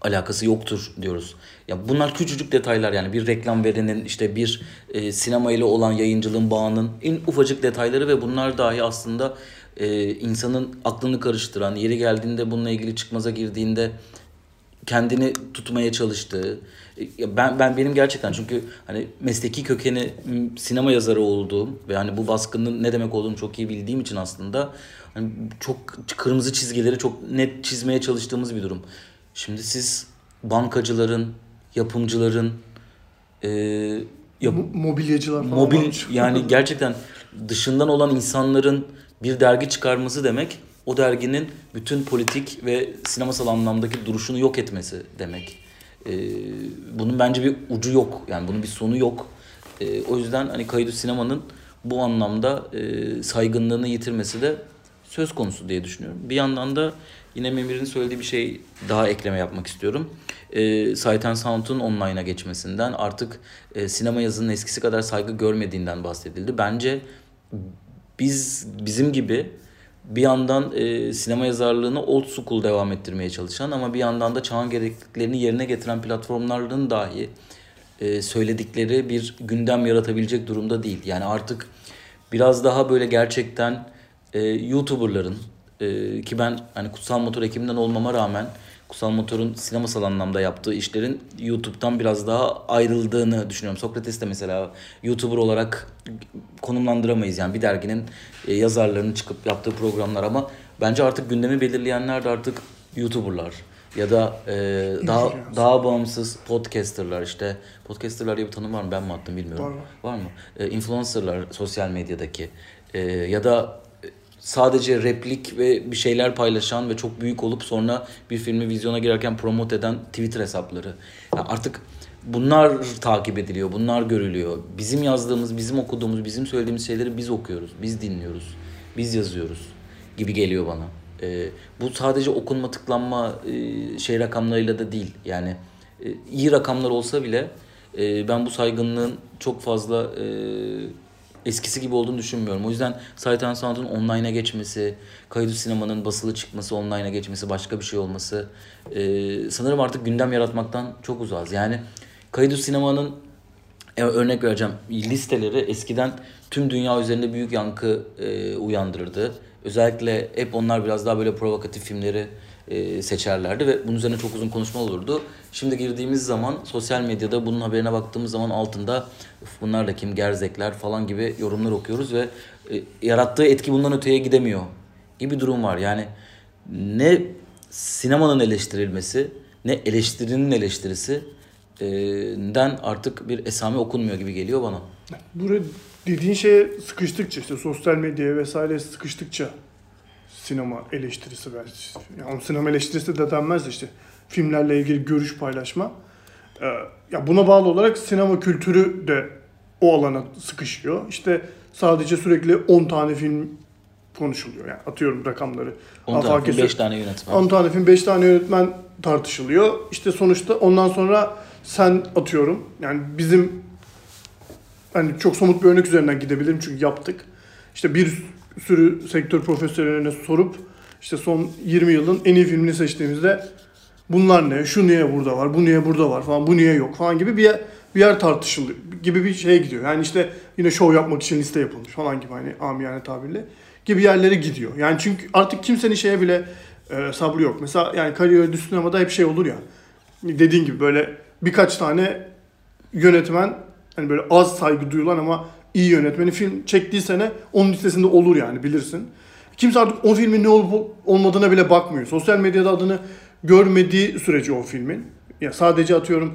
alakası yoktur diyoruz. Ya bunlar küçücük detaylar yani bir reklam verenin işte bir e, sinema ile olan yayıncılığın bağının en ufacık detayları ve bunlar dahi aslında e, insanın aklını karıştıran, yeri geldiğinde bununla ilgili çıkmaza girdiğinde kendini tutmaya çalıştığı. E, ben ben benim gerçekten çünkü hani mesleki kökeni sinema yazarı olduğum ve hani bu baskının ne demek olduğunu çok iyi bildiğim için aslında hani çok kırmızı çizgileri çok net çizmeye çalıştığımız bir durum. Şimdi siz bankacıların, yapımcıların, e, yap- Mo- mobilyacılar falan mobil, var. Yani gerçekten dışından olan insanların bir dergi çıkarması demek, o derginin bütün politik ve sinemasal anlamdaki duruşunu yok etmesi demek. E, bunun bence bir ucu yok, yani bunun bir sonu yok. E, o yüzden hani Cahiers du Cinéma'nın bu anlamda e, saygınlığını yitirmesi de söz konusu diye düşünüyorum. Bir yandan da yine Memir'in söylediği bir şey daha ekleme yapmak istiyorum. E, Sight and Sound'un online'a geçmesinden artık e, sinema yazının eskisi kadar saygı görmediğinden bahsedildi. Bence biz bizim gibi bir yandan e, sinema yazarlığını old school devam ettirmeye çalışan ama bir yandan da çağın gerekliliklerini yerine getiren platformların dahi e, söyledikleri bir gündem yaratabilecek durumda değil. Yani artık biraz daha böyle gerçekten e, YouTuber'ların Ee, ki ben hani Kutsal Motor ekibimden olmama rağmen Kutsal Motor'un sinemasal anlamda yaptığı işlerin YouTube'dan biraz daha ayrıldığını düşünüyorum. Sokrates de mesela YouTuber olarak konumlandıramayız yani bir derginin e, yazarlarının çıkıp yaptığı programlar ama bence artık gündemi belirleyenler de artık YouTuber'lar ya da e, daha daha bağımsız podcaster'lar işte podcaster'lar diye bir tanım var mı ben mi attım bilmiyorum. Var mı? Var mı? E, influencer'lar sosyal medyadaki e, ya da sadece replik ve bir şeyler paylaşan ve çok büyük olup sonra bir filmi vizyona girerken promote eden Twitter hesapları. Yani artık bunlar takip ediliyor, bunlar görülüyor. Bizim yazdığımız, bizim okuduğumuz, bizim söylediğimiz şeyleri biz okuyoruz, biz dinliyoruz, biz yazıyoruz gibi geliyor bana. Ee, bu sadece okunma, tıklanma e, şey rakamlarıyla da değil. Yani e, iyi rakamlar olsa bile e, ben bu saygınlığın çok fazla e, eskisi gibi olduğunu düşünmüyorum. O yüzden Sight and Sound'un online'a geçmesi, Cahiers du Cinéma'nın basılı çıkması, online'a geçmesi, başka bir şey olması e, sanırım artık gündem yaratmaktan çok uzağız. Yani Cahiers du Cinéma'nın e, örnek vereceğim listeleri eskiden tüm dünya üzerinde büyük yankı e, uyandırırdı. Özellikle hep onlar biraz daha böyle provokatif filmleri e, seçerlerdi ve bunun üzerine çok uzun konuşma olurdu. Şimdi girdiğimiz zaman sosyal medyada bunun haberine baktığımız zaman altında bunlar da kim, gerzekler falan gibi yorumlar okuyoruz ve e, yarattığı etki bundan öteye gidemiyor gibi bir durum var. Yani ne sinemanın eleştirilmesi, ne eleştirinin eleştirisinden artık bir esame okunmuyor gibi geliyor bana. Buraya dediğin şeye sıkıştıkça, işte sosyal medyaya vesaire sıkıştıkça sinema eleştirisi belki. Yani sinema eleştirisi de denmez de işte filmlerle ilgili görüş paylaşma. Ee, ya buna bağlı olarak sinema kültürü de o alana sıkışıyor. İşte sadece sürekli on tane film konuşuluyor. Yani atıyorum rakamları. on tane film beş tane yönetmen. on tane film beş tane yönetmen tartışılıyor. İşte sonuçta ondan sonra sen atıyorum yani bizim yani çok somut bir örnek üzerinden gidebilirim çünkü yaptık. İşte bir sürü sektör profesörlerine sorup işte son yirmi yılın en iyi filmini seçtiğimizde bunlar ne, şu niye burada var, bu niye burada var falan, bu niye yok falan gibi bir yer, bir yer tartışılıyor gibi bir şeye gidiyor. Yani işte yine şov yapmak için liste yapılmış falan gibi hani amiyane tabirle gibi yerlere gidiyor. Yani çünkü artık kimsenin şeye bile e, sabrı yok. Mesela yani Cahiers du Cinéma'da hep şey olur ya dediğin gibi böyle birkaç tane yönetmen hani böyle az saygı duyulan ama iyi yönetmenin film çektiği sene onun listesinde olur yani bilirsin. Kimse artık o filmin ne olup olmadığına bile bakmıyor. Sosyal medyada adını görmediği sürece o filmin. Ya sadece atıyorum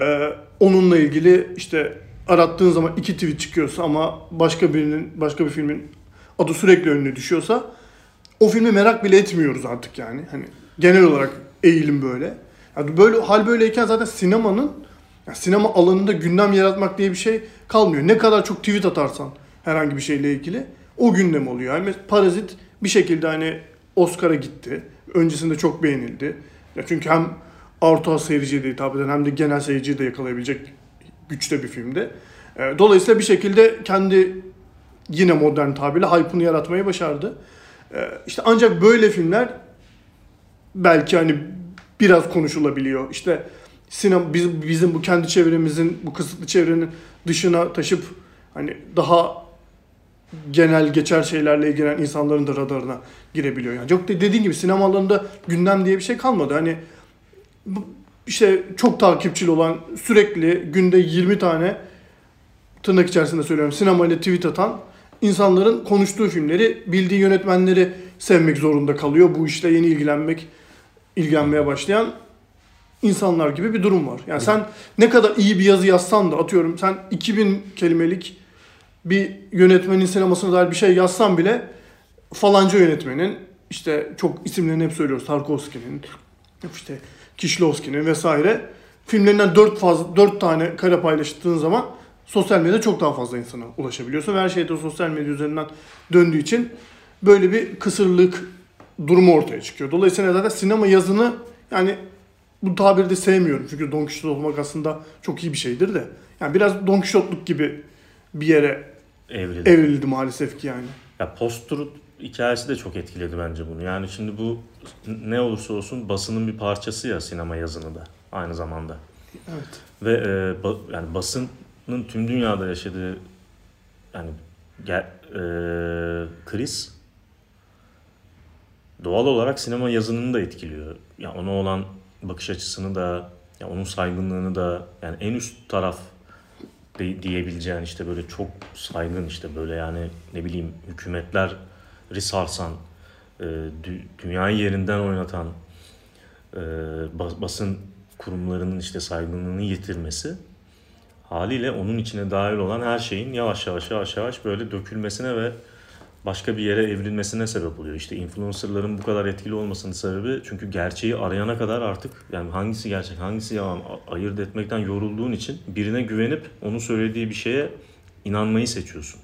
e, onunla ilgili işte arattığın zaman iki tweet çıkıyorsa ama başka birinin başka bir filmin adı sürekli önüne düşüyorsa o filmi merak bile etmiyoruz artık yani. Hani genel olarak eğilim böyle. Yani böyle hal böyleyken zaten sinemanın yani sinema alanında gündem yaratmak diye bir şey kalmıyor. Ne kadar çok tweet atarsan herhangi bir şeyle ilgili o gündem oluyor. Yani Parazit bir şekilde hani Oscar'a gitti. Öncesinde çok beğenildi. Ya çünkü hem Avrupa seyirciye de hitap eden hem de genel seyirciyi de yakalayabilecek güçte bir filmdi. Dolayısıyla bir şekilde kendi yine modern tabirle hype'ını yaratmayı başardı. İşte ancak böyle filmler belki hani biraz konuşulabiliyor. İşte sinema bizim, bizim bu kendi çevremizin, bu kısıtlı çevrenin dışına taşıp hani daha genel geçer şeylerle ilgilenen insanların da radarına girebiliyor. Yani çok dediğin gibi sinema alanında gündem diye bir şey kalmadı. Hani işte çok takipçili olan sürekli günde yirmi tane tırnak içerisinde söylüyorum sinemayla tweet atan insanların konuştuğu filmleri, bildiği yönetmenleri sevmek zorunda kalıyor. Bu işle yeni ilgilenmek, ilgilenmeye başlayan insanlar gibi bir durum var. Yani evet. Sen ne kadar iyi bir yazı yazsan da atıyorum sen iki bin kelimelik bir yönetmenin sinemasına dair bir şey yazsan bile falanca yönetmenin işte çok isimlerini hep söylüyoruz Tarkovski'nin, işte Kişlovski'nin vesaire filmlerinden dört fazla dört tane kare paylaştığın zaman sosyal medyada çok daha fazla insana ulaşabiliyorsun ve her şey de sosyal medya üzerinden döndüğü için böyle bir kısırlık durumu ortaya çıkıyor. Dolayısıyla zaten sinema yazını yani bu tabiri de sevmiyorum çünkü Don Kişot olmak aslında çok iyi bir şeydir de. Yani biraz Don Kişotluk gibi bir yere evrildi, evrildi maalesef ki yani. Ya post-truth hikayesi de çok etkiledi bence bunu. Yani şimdi bu ne olursa olsun basının bir parçası ya sinema yazını da aynı zamanda. Evet. Ve e, ba, yani basının tüm dünyada yaşadığı yani e, kriz doğal olarak sinema yazınını da etkiliyor. Yani ona olan bakış açısını da, ya onun saygınlığını da, yani en üst taraf de, diyebileceğin işte böyle çok saygın işte böyle yani ne bileyim hükümetleri sarsan, e, dü, dünyayı yerinden oynatan e, bas, basın kurumlarının işte saygınlığını yitirmesi haliyle onun içine dahil olan her şeyin yavaş yavaş yavaş yavaş böyle dökülmesine ve başka bir yere evrilmesine sebep oluyor. İşte influencerların bu kadar etkili olmasının sebebi çünkü gerçeği arayana kadar artık yani hangisi gerçek hangisi yalan ayırt etmekten yorulduğun için birine güvenip onun söylediği bir şeye inanmayı seçiyorsun.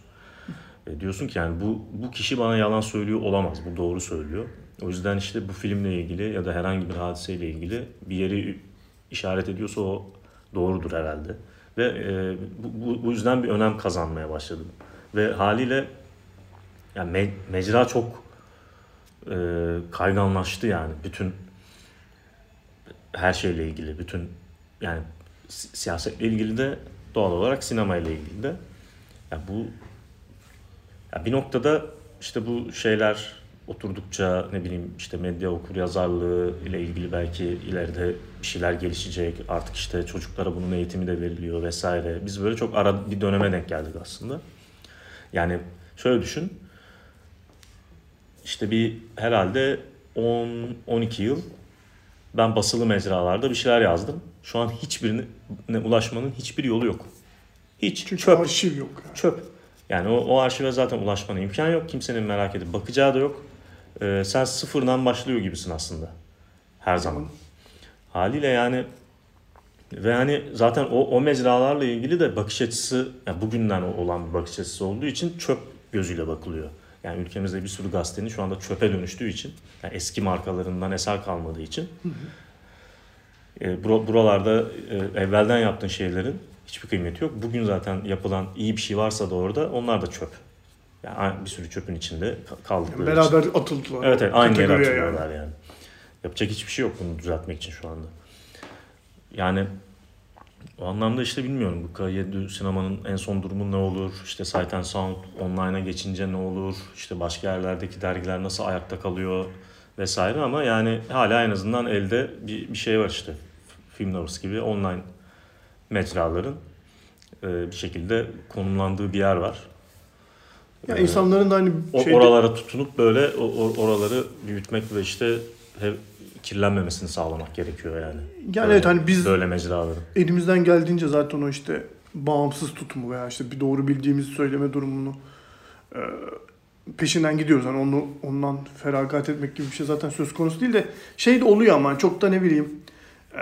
E diyorsun ki yani bu bu kişi bana yalan söylüyor olamaz, bu doğru söylüyor. O yüzden işte bu filmle ilgili ya da herhangi bir hadiseyle ilgili bir yeri işaret ediyorsa o doğrudur herhalde Ve e, bu, bu yüzden bir önem kazanmaya başladı. Ve haliyle yani me- mecra çok e, kayganlaştı yani. Bütün her şeyle ilgili, bütün yani si- siyasetle ilgili de, doğal olarak sinemayla ilgili de. Yani bu yani bir noktada işte bu şeyler oturdukça, ne bileyim işte medya okuryazarlığı ile ilgili belki ileride bir şeyler gelişecek. Artık işte çocuklara bunun eğitimi de veriliyor vesaire. Biz böyle çok ara bir döneme denk geldik aslında. Yani şöyle düşün. İşte bir herhalde on on iki yıl ben basılı mecralarda bir şeyler yazdım. Şu an hiçbirine ulaşmanın hiçbir yolu yok. Hiç. Çünkü çöp. Arşiv yok. Yani. Çöp. Yani o, o arşive zaten ulaşmana imkan yok. Kimsenin merak edip bakacağı da yok. Ee, sen sıfırdan başlıyor gibisin aslında. Her zaman. Haliyle yani ve hani zaten o, o mecralarla ilgili de bakış açısı, yani bugünden olan bir bakış açısı olduğu için çöp gözüyle bakılıyor. Yani ülkemizde bir sürü gazetenin şu anda çöpe dönüştüğü için, yani eski markalarından eser kalmadığı için e, buralarda e, evvelden yaptığın şeylerin hiçbir kıymeti yok. Bugün zaten yapılan iyi bir şey varsa da orada onlar da çöp. Yani bir sürü çöpün içinde kaldıkları yani beraber için. Beraber atıldılar. Evet, evet, aynı yere atılıyorlar yani. yani. Yapacak hiçbir şey yok bunu düzeltmek için şu anda. Yani o anlamda işte bilmiyorum bu Cahiers du Cinéma'nın en son durumu ne olur? İşte Sight and Sound online'a geçince ne olur? İşte başka yerlerdeki dergiler nasıl ayakta kalıyor vesaire, ama yani hala en azından elde bir, bir şey var işte. Film Lovers gibi online mecraların e, bir şekilde konumlandığı bir yer var. Yani ee, insanların da hani şeyde... oralara tutunup böyle or- oraları büyütmek ve işte hep kirlenmemesini sağlamak gerekiyor yani. Yani böyle, evet hani biz böyle mecraların elimizden geldiğince zaten o işte bağımsız tutumu veya işte bir doğru bildiğimizi söyleme durumunu e, peşinden gidiyoruz. Yani onu ondan feragat etmek gibi bir şey zaten söz konusu değil de şey de oluyor ama çok da ne bileyim e,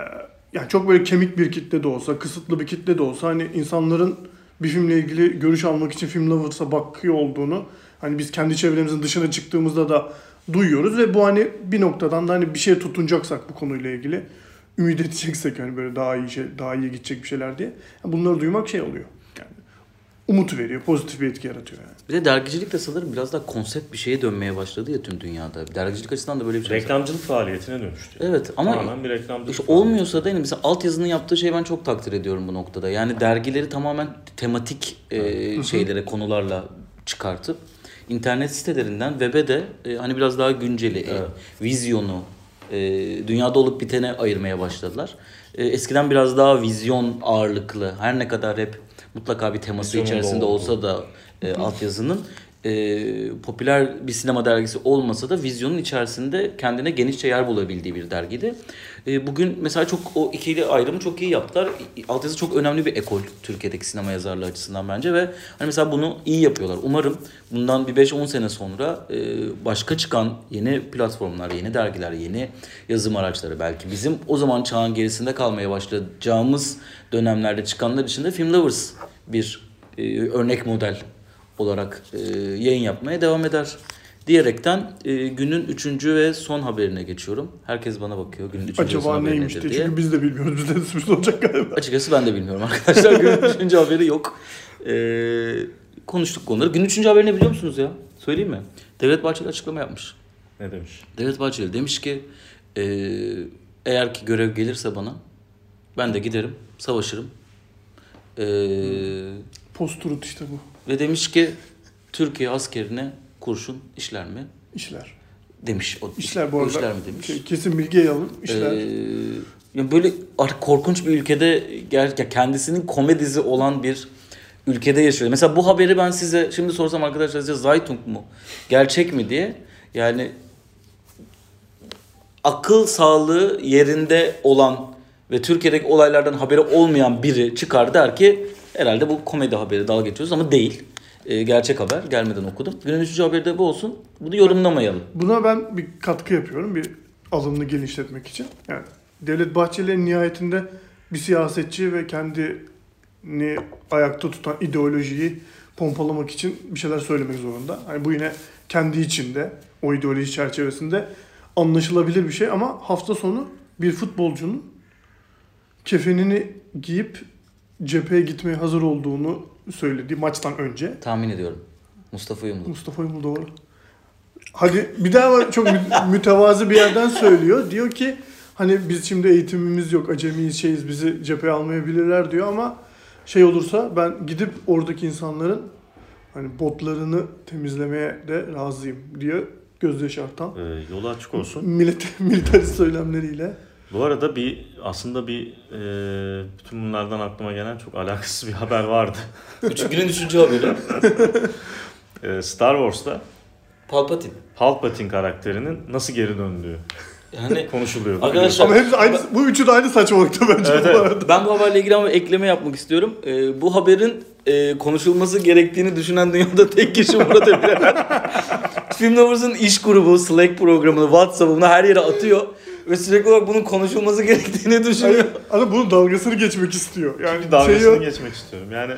yani çok böyle kemik bir kitle de olsa, kısıtlı bir kitle de olsa hani insanların bir filmle ilgili görüş almak için Film Lovers'a bakıyor olduğunu hani biz kendi çevremizin dışına çıktığımızda da duyuyoruz ve bu hani bir noktadan da hani bir şeye tutunacaksak bu konuyla ilgili ümit edeceksek hani böyle daha iyi şey, daha iyi gidecek bir şeyler diye bunları duymak şey oluyor. Yani umut veriyor, pozitif bir etki yaratıyor yani. Bir de dergicilik de sanırım biraz daha konsept bir şeye dönmeye başladı ya tüm dünyada. Dergicilik açısından da böyle bir şey. Reklamcılık zaten faaliyetine dönüştü. Evet ama tamamen bir reklamcılık işte olmuyorsa da yani mesela altyazının yaptığı şeyi ben çok takdir ediyorum bu noktada. Yani dergileri tamamen tematik e, şeylere, konularla çıkartıp internet sitelerinden web'e de e, hani biraz daha günceli, evet. e, vizyonu, e, dünyada olup bitene ayırmaya başladılar. E, eskiden biraz daha vizyon ağırlıklı, her ne kadar hep mutlaka bir teması vizyonun içerisinde olsa da e, altyazının e, popüler bir sinema dergisi olmasa da vizyonun içerisinde kendine genişçe yer bulabildiği bir dergiydi. E, bugün mesela çok o ikili ayrımı çok iyi yaptılar. Altyazı çok önemli bir ekol Türkiye'deki sinema yazarlığı açısından bence ve hani mesela bunu iyi yapıyorlar. Umarım bundan bir beş on sene sonra e, başka çıkan yeni platformlar, yeni dergiler, yeni yazım araçları belki bizim o zaman çağın gerisinde kalmaya başlayacağımız dönemlerde çıkanlar için de Film Lovers bir e, örnek model olarak e, yayın yapmaya devam eder diyerekten e, günün üçüncü ve son haberine geçiyorum. Herkes bana bakıyor günün üçüncü acaba son haberi nedir diye. Çünkü biz de bilmiyoruz. Bizde de sürpriz olacak galiba. Açıkçası ben de bilmiyorum arkadaşlar. Günün üçüncü haberi yok. E, konuştuk konuları. Günün üçüncü haberini biliyor musunuz ya? Söyleyeyim mi? Devlet Bahçeli açıklama yapmış. Ne demiş? Devlet Bahçeli demiş ki e, eğer ki görev gelirse bana ben de giderim, savaşırım. E, Posturut işte bu. Ve demiş ki Türkiye askerine kurşun işler mi? İşler. Demiş. O, işler bu arada. İşler mi demiş. Şey, kesin bilgiye alın. İşler. Ee, yani böyle korkunç bir ülkede gerçekten kendisinin komedisi olan bir ülkede yaşıyor. Mesela bu haberi ben size şimdi sorsam arkadaşlar size Zeitung mu? Gerçek mi diye. Yani akıl sağlığı yerinde olan ve Türkiye'deki olaylardan haberi olmayan biri çıkar der ki herhalde bu komedi haberi dalga geçiyoruz ama değil. Ee, gerçek haber. Gelmeden okudum. Günün üçüncü haberi de bu olsun. Bunu yorumlamayalım. Buna ben bir katkı yapıyorum. Bir alımını genişletmek için. Yani Devlet Bahçeli'nin nihayetinde bir siyasetçi ve kendini ayakta tutan ideolojiyi pompalamak için bir şeyler söylemek zorunda. Yani bu yine kendi içinde, o ideoloji çerçevesinde anlaşılabilir bir şey ama hafta sonu bir futbolcunun kefenini giyip cepheye gitmeye hazır olduğunu söylediği maçtan önce. Tahmin ediyorum. Mustafa Yumlu. Mustafa Yumlu doğru. Hadi bir daha çok mütevazı bir yerden söylüyor. Diyor ki hani biz şimdi eğitimimiz yok, acemiyiz, şeyiz, bizi cepheye almayabilirler diyor ama şey olursa ben gidip oradaki insanların hani botlarını temizlemeye de razıyım diyor gözyaşı artan. Ee, yolu açık olsun. Millet, militarist söylemleriyle. Bu arada bir aslında bir e, bütün bunlardan aklıma gelen çok alakasız bir haber vardı. Üç günün üçüncü haberi. ee, Star Wars'ta Palpatine. Palpatine karakterinin nasıl geri döndüğü. Yani konuşuluyor. Arkadaşlar, ama hepsi aynı, bu üçü de aynı saçmalıkta bence. Evet, bu arada. Ben bu haberle ilgili ama ekleme yapmak istiyorum. Ee, bu haberin e, konuşulması gerektiğini düşünen dünyada tek kişi Murat Emir Eren. Film Lovers'ın iş grubu, Slack programını, WhatsApp'ını her yere atıyor. Ve sürekli olarak bunun konuşulması gerektiğini düşünüyor. Ama yani, bunun dalgasını geçmek istiyor. Yani dalgasını şey geçmek istiyorum. Yani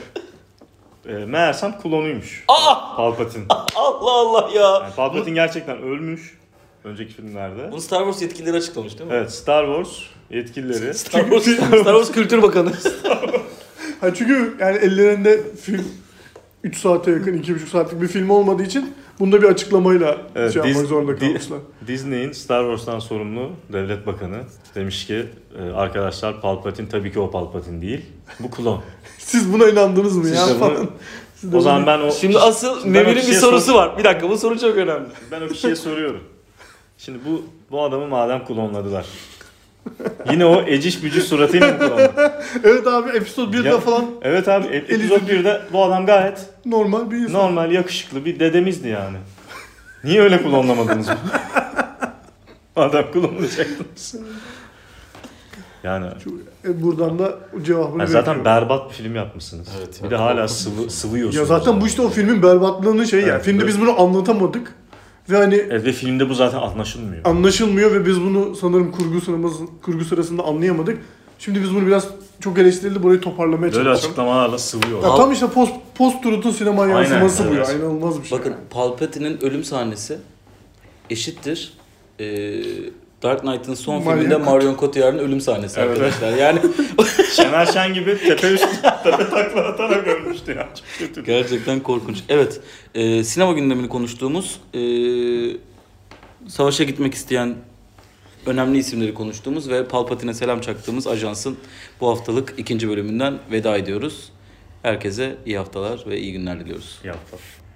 e, meğersem klonuymuş. Aa! Palpatine. Allah Allah ya. Yani Palpatine gerçekten ölmüş. Önceki filmlerde. Bunu Star Wars yetkilileri açıklamış değil mi? Evet, Star Wars yetkilileri. Star Wars, Star Wars Kültür Bakanı. Ha çünkü yani ellerinde film üç saate yakın, iki buçuk saatlik bir film olmadığı için bunda bir açıklamayla evet, şey Dis- yapmak zorunda kalmışlar. Disney'in Star Wars'tan sorumlu devlet bakanı demiş ki arkadaşlar Palpatine tabii ki o Palpatine değil. Bu klon. Siz buna inandınız mı Siz ya bunu... falan? O zaman ben o... Şimdi asıl Memir'in bir sorusu sor- var. Bir dakika bu soru çok önemli. Ben o kişiye soruyorum. Şimdi bu bu adamı madem klonladılar. Yine o eciş bücüş suratıyla mı klonladı? Evet abi episode birde ya, falan. Evet abi episode birde bu adam gayet normal bir insan. Normal yakışıklı bir dedemizdi yani. Niye öyle klonlamadınız bunu? Adam klonlayacaktınız. Yani e, buradan da cevabını yani zaten berbat bir film yapmışsınız. Evet, bir de hala sıvı, sıvıyorsunuz. Ya zaten bu işte o filmin berbatlığının şeyi evet, yani. Filmde evet. Biz bunu anlatamadık. Ve hani evet, ve filmde bu zaten anlaşılmıyor. Anlaşılmıyor ve biz bunu sanırım kurgu sırası, kurgu sırasında anlayamadık. Şimdi biz bunu biraz çok eleştirildi, burayı toparlamaya çalışalım. Böyle açıklamalarla sığıyor. Ya tam işte post post-truth'un sinema yansıması evet. Bu ya. İnanılmaz bir şey. Bakın yani. Palpatine'in ölüm sahnesi eşittir. Ee, Dark Knight'ın son Marion filminde Cot- Marion Cotillard'ın ölüm sahnesi evet, arkadaşlar. Yani Şener Şen gibi tepe üstüne takla atarak ölmüştü ya. Çok kötü. Gerçekten korkunç. Evet, e, sinema gündemini konuştuğumuz, e, savaşa gitmek isteyen önemli isimleri konuştuğumuz ve Palpatine'e selam çaktığımız ajansın bu haftalık ikinci bölümünden veda ediyoruz. Herkese iyi haftalar ve iyi günler diliyoruz. İyi haftalar.